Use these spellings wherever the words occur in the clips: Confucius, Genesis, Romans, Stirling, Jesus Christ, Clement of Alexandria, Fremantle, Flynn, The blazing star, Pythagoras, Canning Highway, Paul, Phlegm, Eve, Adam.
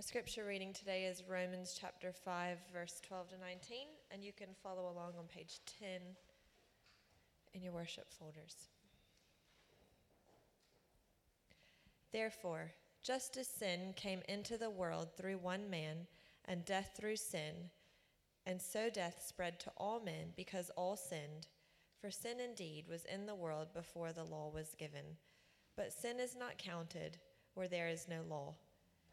Our scripture reading today is Romans chapter 5, verse 12 to 19, and you can follow along on page 10 in your worship folders. Therefore, just as sin came into the world through one man, and death through sin, and so death spread to all men because all sinned. For sin indeed was in the world before the law was given, but sin is not counted where there is no law.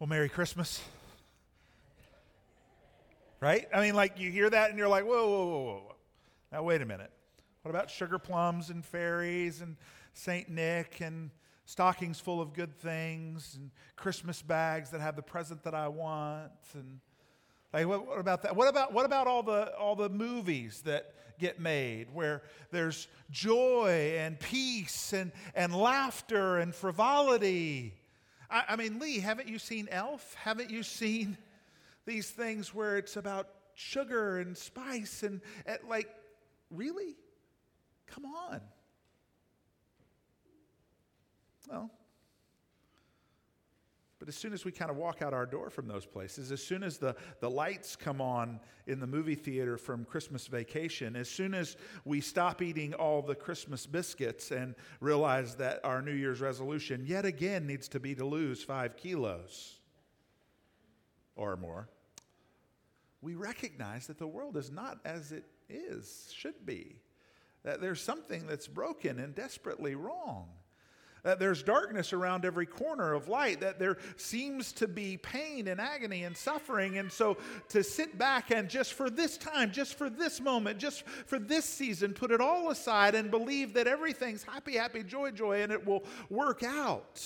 Well, Merry Christmas, right? I mean, like, you hear that and you're like, whoa, whoa, whoa, whoa. Now, wait a minute. What about sugar plums and fairies and St. Nick and stockings full of good things and Christmas bags that have the present that I want? And like, what about that? What about all the movies that get made where there's joy and peace and laughter and frivolity? I mean, Lee, haven't you seen Elf? Haven't you seen these things where it's about sugar and spice and like, really? Come on. Well, but as soon as we kind of walk out our door from those places, as soon as the lights come on in the movie theater from Christmas Vacation, as soon as we stop eating all the Christmas biscuits and realize that our New Year's resolution yet again needs to be to lose 5 kilos or more, we recognize that the world is not as it is, should be, that there's something that's broken and desperately wrong, that there's darkness around every corner of light, that there seems to be pain and agony and suffering. And so to sit back and just for this time, just for this moment, just for this season, put it all aside and believe that everything's happy, happy, joy, joy, and it will work out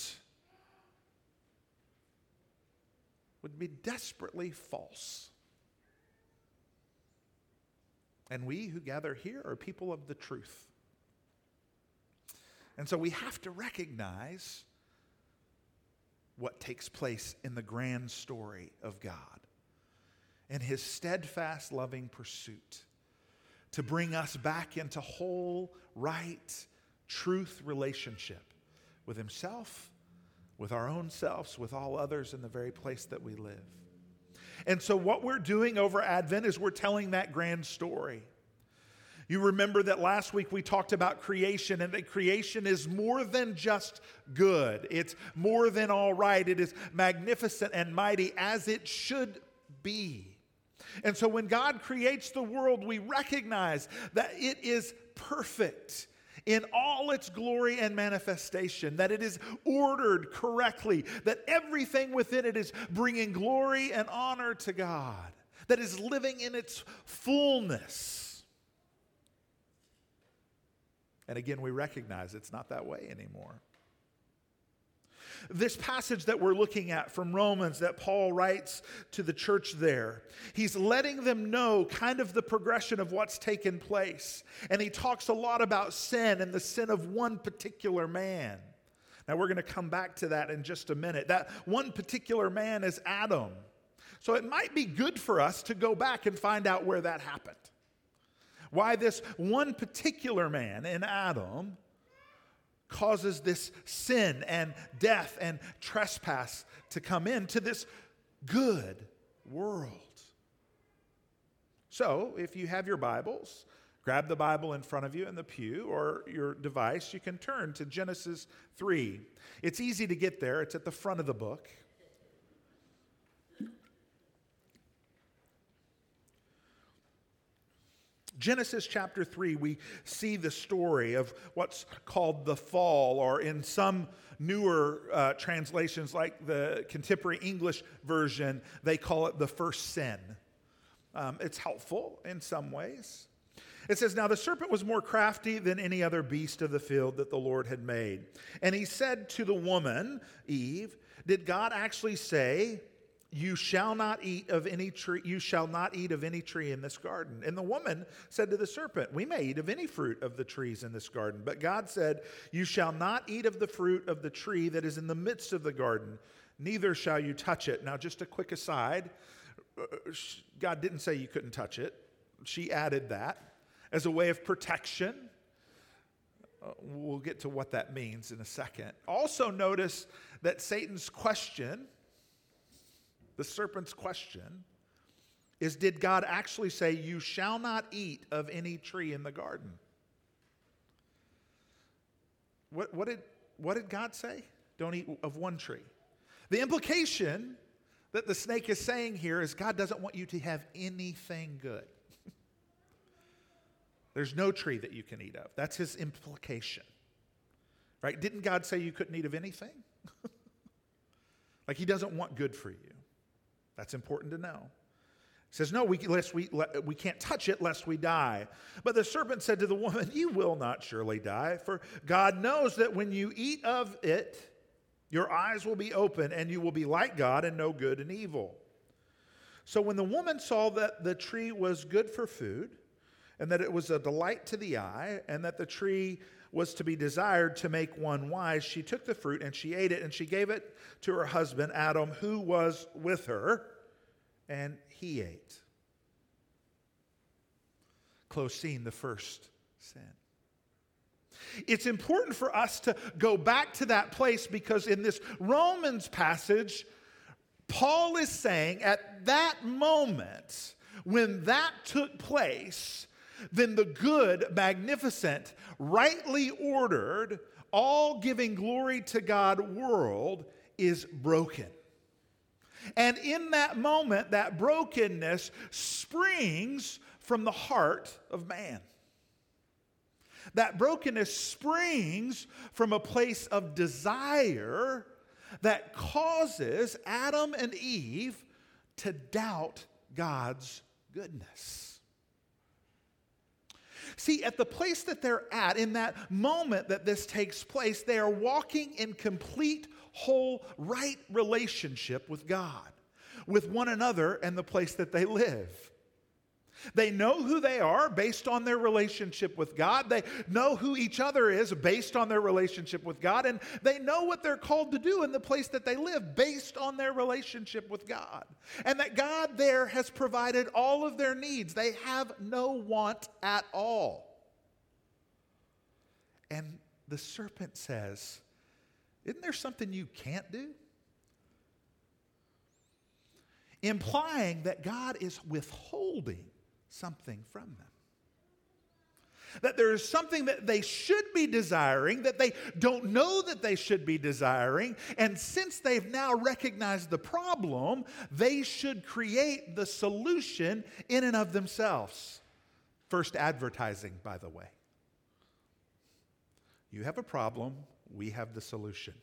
would be desperately false. And we who gather here are people of the truth. And so we have to recognize what takes place in the grand story of God and his steadfast, loving pursuit to bring us back into whole, right, truth relationship with himself, with our own selves, with all others in the very place that we live. And so what we're doing over Advent is we're telling that grand story. You remember that last week we talked about creation, and that creation is more than just good. It's more than all right. It is magnificent and mighty as it should be. And so when God creates the world, we recognize that it is perfect in all its glory and manifestation, that it is ordered correctly, that everything within it is bringing glory and honor to God, that is living in its fullness. And again, we recognize it's not that way anymore. This passage that we're looking at from Romans that Paul writes to the church there, he's letting them know kind of the progression of what's taken place. And he talks a lot about sin and the sin of one particular man. Now, we're going to come back to that in just a minute. That one particular man is Adam. So it might be good for us to go back and find out where that happened. Why this one particular man in Adam causes this sin and death and trespass to come into this good world. So if you have your Bibles, grab the Bible in front of you in the pew or your device. You can turn to Genesis 3. It's easy to get there. It's at the front of the book. Genesis chapter 3, we see the story of what's called the fall, or in some newer translations like the contemporary English version, they call it the first sin. It's helpful in some ways. It says, "Now the serpent was more crafty than any other beast of the field that the Lord had made. And he said to the woman, Eve, 'Did God actually say, you shall not eat of any tree in this garden?' And the woman said to the serpent, 'We may eat of any fruit of the trees in this garden.' But God said, 'You shall not eat of the fruit of the tree that is in the midst of the garden, neither shall you touch it.'" Now, just a quick aside, God didn't say you couldn't touch it. She added that as a way of protection. We'll get to what that means in a second. Also notice that Satan's question, the serpent's question, is, did God actually say, "You shall not eat of any tree in the garden"? What did God say? Don't eat of one tree. The implication that the snake is saying here is God doesn't want you to have anything good. There's no tree that you can eat of. That's his implication. Right? Didn't God say you couldn't eat of anything? Like, he doesn't want good for you. That's important to know. He says, no, we can't touch it lest we die. But the serpent said to the woman, "You will not surely die, for God knows that when you eat of it, your eyes will be open and you will be like God and know good and evil." So when the woman saw that the tree was good for food and that it was a delight to the eye and that the tree was to be desired to make one wise, she took the fruit and she ate it, and she gave it to her husband Adam, who was with her, and he ate. Close scene, the first sin. It's important for us to go back to that place because in this Romans passage, Paul is saying at that moment, when that took place, then the good, magnificent, rightly ordered, all giving glory to God world is broken. And in that moment, that brokenness springs from the heart of man. That brokenness springs from a place of desire that causes Adam and Eve to doubt God's goodness. See, at the place that they're at, in that moment that this takes place, they are walking in complete, whole, right relationship with God, with one another, and the place that they live. They know who they are based on their relationship with God. They know who each other is based on their relationship with God. And they know what they're called to do in the place that they live based on their relationship with God. And that God there has provided all of their needs. They have no want at all. And the serpent says, "Isn't there something you can't do?" Implying that God is withholding something from them. That there is something that they should be desiring that they don't know that they should be desiring, and since they've now recognized the problem, they should create the solution in and of themselves. First advertising, by the way. You have a problem, we have the solution.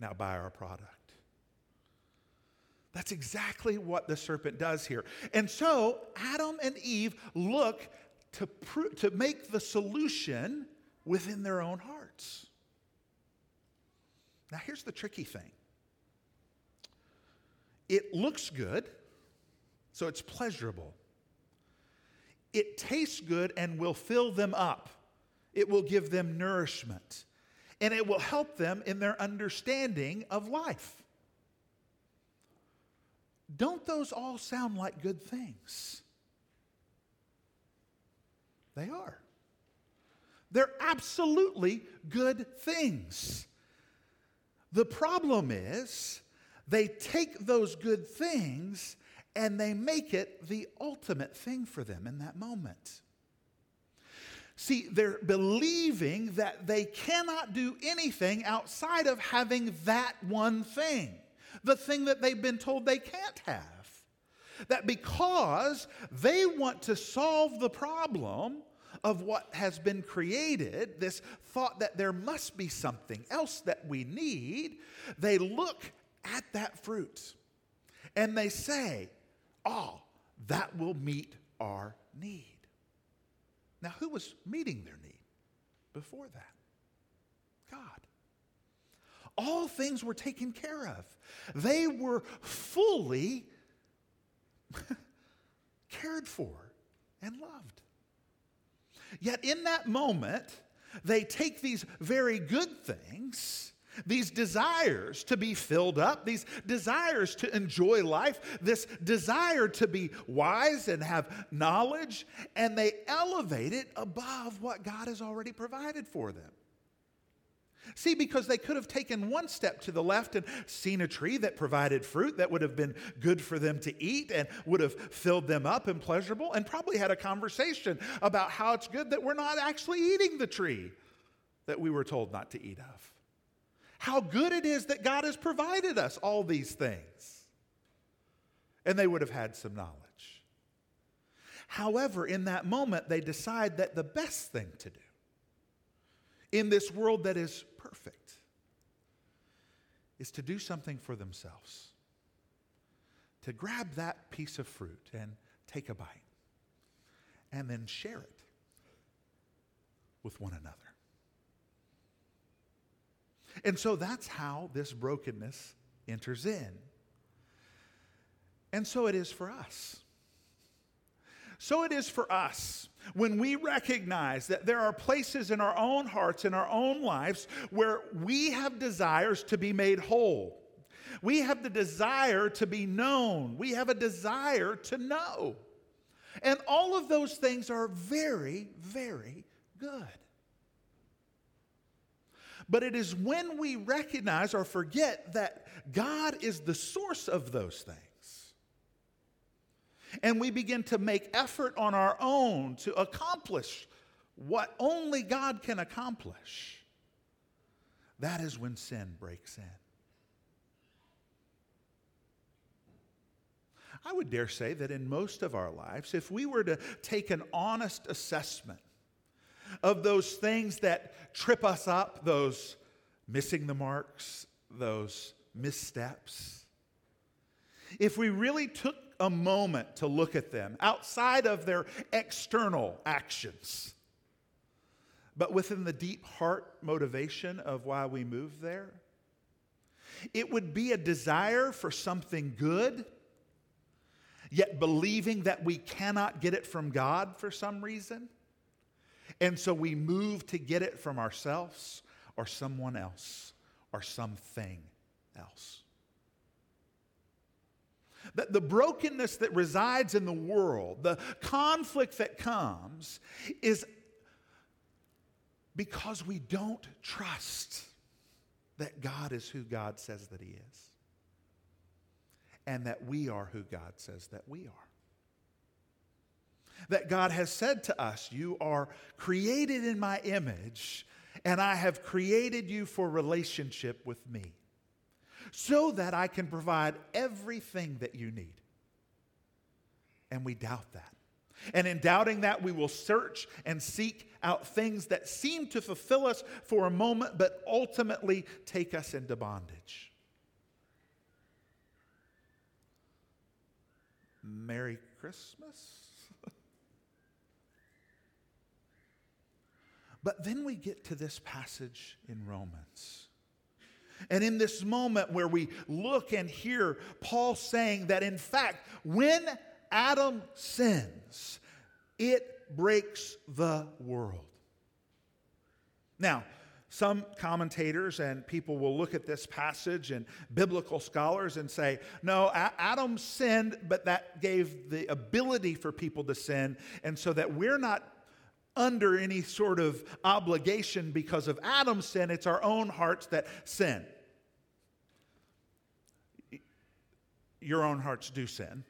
Now buy our product. That's exactly what the serpent does here. And so Adam and Eve look to make the solution within their own hearts. Now here's the tricky thing. It looks good, so it's pleasurable. It tastes good and will fill them up. It will give them nourishment. and it will help them in their understanding of life. Don't those all sound like good things? They are. They're absolutely good things. The problem is they take those good things and they make it the ultimate thing for them in that moment. See, they're believing that they cannot do anything outside of having that one thing, the thing that they've been told they can't have. That because they want to solve the problem of what has been created, this thought that there must be something else that we need, they look at that fruit and they say, oh, that will meet our need. Now, who was meeting their need before that? God. All things were taken care of. They were fully cared for and loved. Yet in that moment, they take these very good things, these desires to be filled up, these desires to enjoy life, this desire to be wise and have knowledge, and they elevate it above what God has already provided for them. See, because they could have taken one step to the left and seen a tree that provided fruit that would have been good for them to eat and would have filled them up and pleasurable, and probably had a conversation about how it's good that we're not actually eating the tree that we were told not to eat of. How good it is that God has provided us all these things. And they would have had some knowledge. However, in that moment, they decide that the best thing to do in this world that is perfect is to do something for themselves, to grab that piece of fruit and take a bite and then share it with one another. And so that's how this brokenness enters in. And so it is for us. So it is for us when we recognize that there are places in our own hearts, in our own lives, where we have desires to be made whole. We have the desire to be known. We have a desire to know. And all of those things are very, very good. But it is when we recognize or forget that God is the source of those things, and we begin to make effort on our own to accomplish what only God can accomplish, that is when sin breaks in. I would dare say that in most of our lives, if we were to take an honest assessment of those things that trip us up, those missing the marks, those missteps, if we really took a moment to look at them outside of their external actions, but within the deep heart motivation of why we move there, it would be a desire for something good, yet believing that we cannot get it from God for some reason, and so we move to get it from ourselves or someone else or something else. That the brokenness that resides in the world, the conflict that comes, is because we don't trust that God is who God says that He is, and that we are who God says that we are. That God has said to us, you are created in my image, and I have created you for relationship with me, so that I can provide everything that you need. And we doubt that. And in doubting that, we will search and seek out things that seem to fulfill us for a moment, but ultimately take us into bondage. Merry Christmas. But then we get to this passage in Romans. And in this moment where we look and hear Paul saying that, in fact, when Adam sins, it breaks the world. Now, Some commentators and people will look at this passage and biblical scholars and say, no, Adam sinned, but that gave the ability for people to sin, and so that we're not under any sort of obligation because of Adam's sin. It's our own hearts that sin. Your own hearts do sin.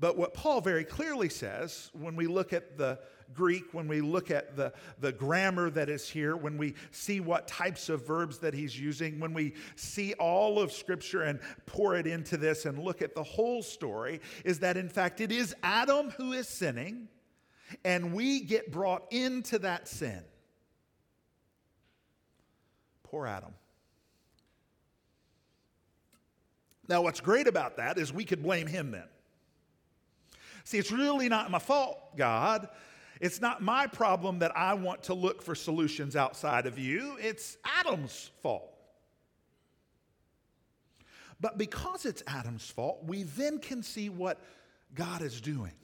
But what Paul very clearly says, when we look at the Greek, when we look at the grammar that is here, when we see what types of verbs that he's using, when we see all of Scripture and pour it into this and look at the whole story, is that in fact it is Adam who is sinning, and we get brought into that sin. Poor Adam. Now, what's great about that is we could blame him then. See, it's really not my fault, God. It's not my problem that I want to look for solutions outside of you. It's Adam's fault. But because it's Adam's fault, we then can see what God is doing.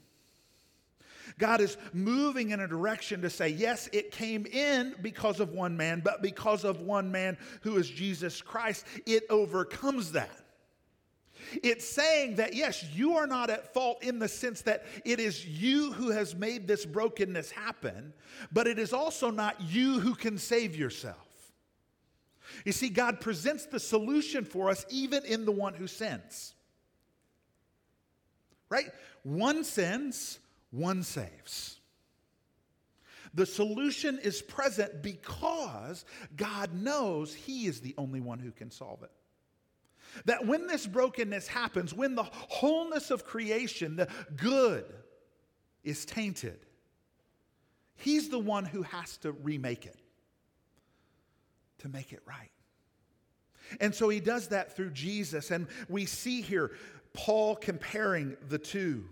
God is moving in a direction to say, yes, it came in because of one man, but because of one man who is Jesus Christ, it overcomes that. It's saying that, yes, you are not at fault in the sense that it is you who has made this brokenness happen, but it is also not you who can save yourself. You see, God presents the solution for us even in the one who sins. Right? One sins, one saves. The solution is present because God knows He is the only one who can solve it. That when this brokenness happens, when the wholeness of creation, the good, is tainted, He's the one who has to remake it, to make it right. And so He does that through Jesus. And we see here Paul comparing the two.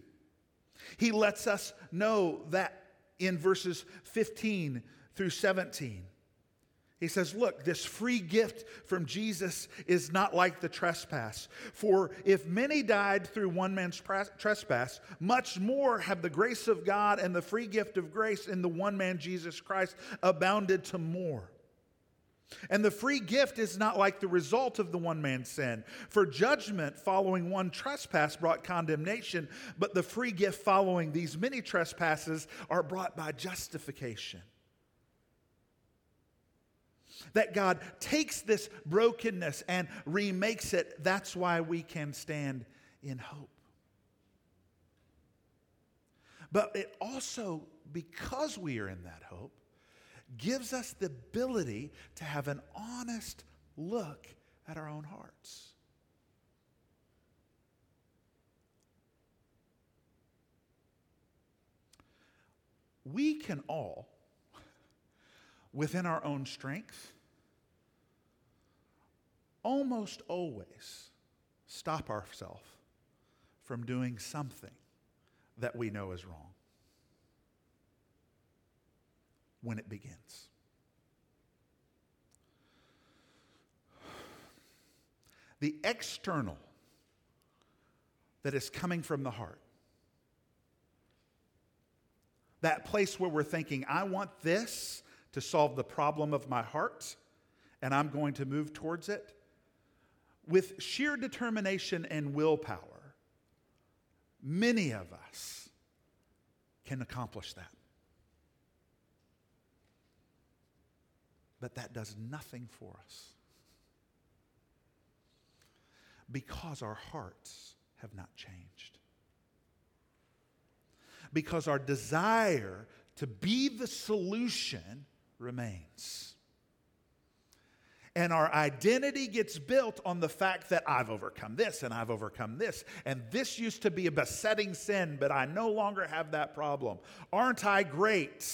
He lets us know that in verses 15 through 17. He says, look, this free gift from Jesus is not like the trespass. For if many died through one man's trespass, much more have the grace of God and the free gift of grace in the one man, Jesus Christ, abounded to more. And the free gift is not like the result of the one man's sin. For judgment following one trespass brought condemnation, but the free gift following these many trespasses are brought by justification. That God takes this brokenness and remakes it. That's why we can stand in hope. But it also, because we are in that hope, gives us the ability to have an honest look at our own hearts. We can all, within our own strength, almost always stop ourselves from doing something that we know is wrong when it begins. The external that is coming from the heart, that place where we're thinking, I want this to solve the problem of my heart, and I'm going to move towards it, with sheer determination and willpower, many of us can accomplish that. But that does nothing for us because our hearts have not changed. Because our desire to be the solution remains. And our identity gets built on the fact that I've overcome this and I've overcome this. And this used to be a besetting sin, but I no longer have that problem. Aren't I great?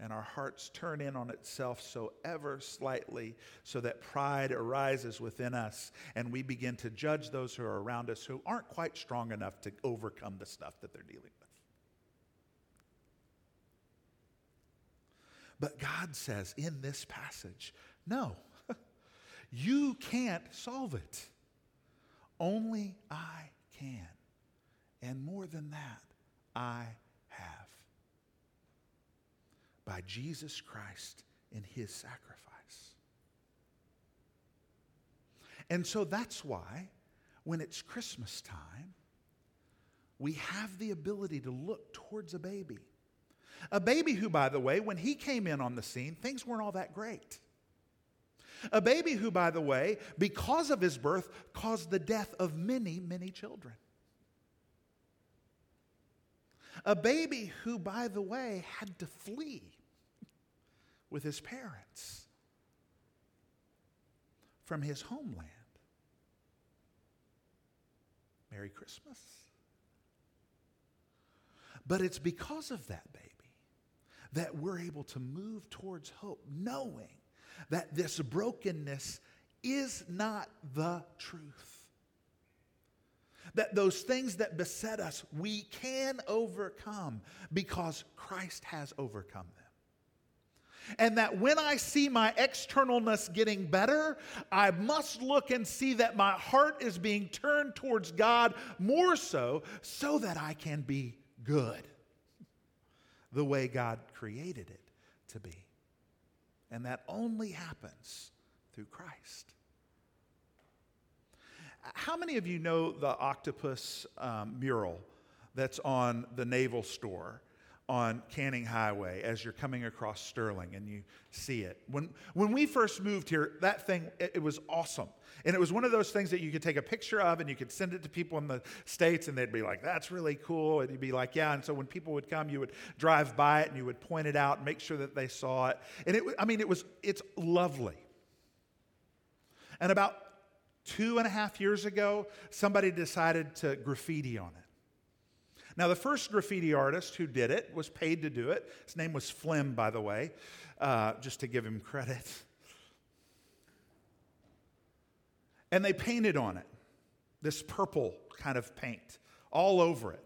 And our hearts turn in on itself so ever slightly, so that pride arises within us, and we begin to judge those who are around us who aren't quite strong enough to overcome the stuff that they're dealing with. But God says in this passage, no, you can't solve it. Only I can. And more than that, I have. by Jesus Christ in his sacrifice. And so that's why when it's Christmas time, we have the ability to look towards a baby. A baby who, by the way, when he came in on the scene, things weren't all that great. A baby who, by the way, because of his birth, caused the death of many, many children. A baby who, by the way, had to flee with his parents from his homeland. Merry Christmas. But it's because of that baby that we're able to move towards hope, knowing that this brokenness is not the truth. That those things that beset us, we can overcome because Christ has overcome them. And that when I see my externalness getting better, I must look and see that my heart is being turned towards God more so that I can be good the way God created it to be. And that only happens through Christ. How many of you know the octopus mural that's on the Naval Store on Canning Highway as you're coming across Stirling and you see it? When we first moved here, that thing, it was awesome. And it was one of those things that you could take a picture of and you could send it to people in the States and they'd be like, that's really cool. And you'd be like, yeah. And so when people would come, you would drive by it and you would point it out and make sure that they saw it. And it's lovely. And about 2.5 years ago, somebody decided to graffiti on it. Now, the first graffiti artist who did it was paid to do it. His name was Flynn, by the way, just to give him credit. And they painted on it, this purple kind of paint, all over it.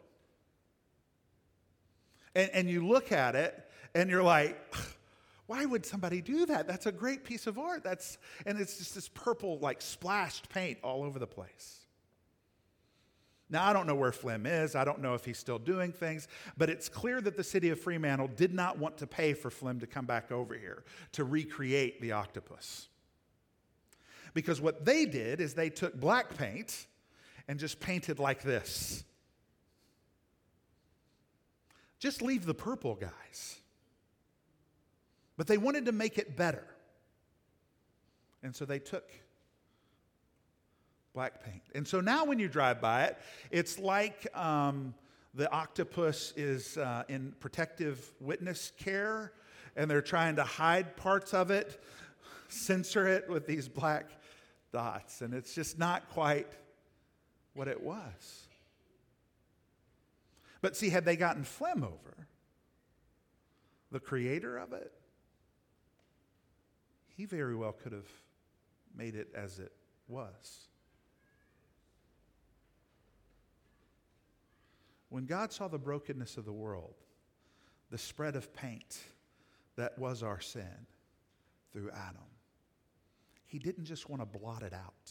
And you look at it, and you're like, why would somebody do that? That's a great piece of art. And it's just this purple, like, splashed paint all over the place. Now, I don't know where Phlegm is. I don't know if he's still doing things. But it's clear that the city of Fremantle did not want to pay for Phlegm to come back over here to recreate the octopus. Because what they did is they took black paint and just painted like this. Just leave the purple, guys. But they wanted to make it better. And so they took black paint. And so now when you drive by it, it's like the octopus is in protective witness care, and they're trying to hide parts of it, censor it with these black dots. And it's just not quite what it was. But see, had they gotten Phlegm over, the creator of it, he very well could have made it as it was. When God saw the brokenness of the world, the spread of paint that was our sin through Adam, he didn't just want to blot it out.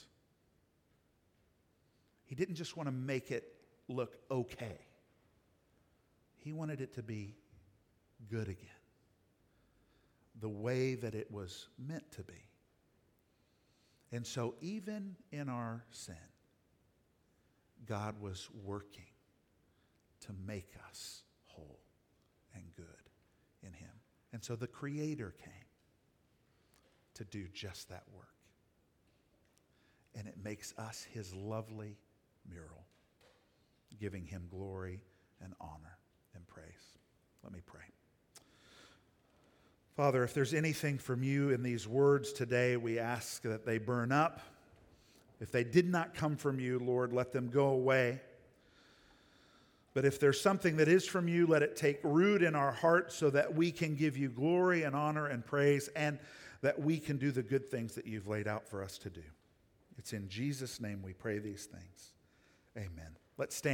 He didn't just want to make it look okay. He wanted it to be good again, the way that it was meant to be. And so even in our sin, God was working to make us whole and good in him. And so the Creator came to do just that work. And it makes us his lovely mural, giving him glory and honor and praise. Let me pray. Father, if there's anything from you in these words today, we ask that they burn up. If they did not come from you, Lord, let them go away. But if there's something that is from you, let it take root in our hearts so that we can give you glory and honor and praise, and that we can do the good things that you've laid out for us to do. It's in Jesus' name we pray these things. Amen. Let's stand.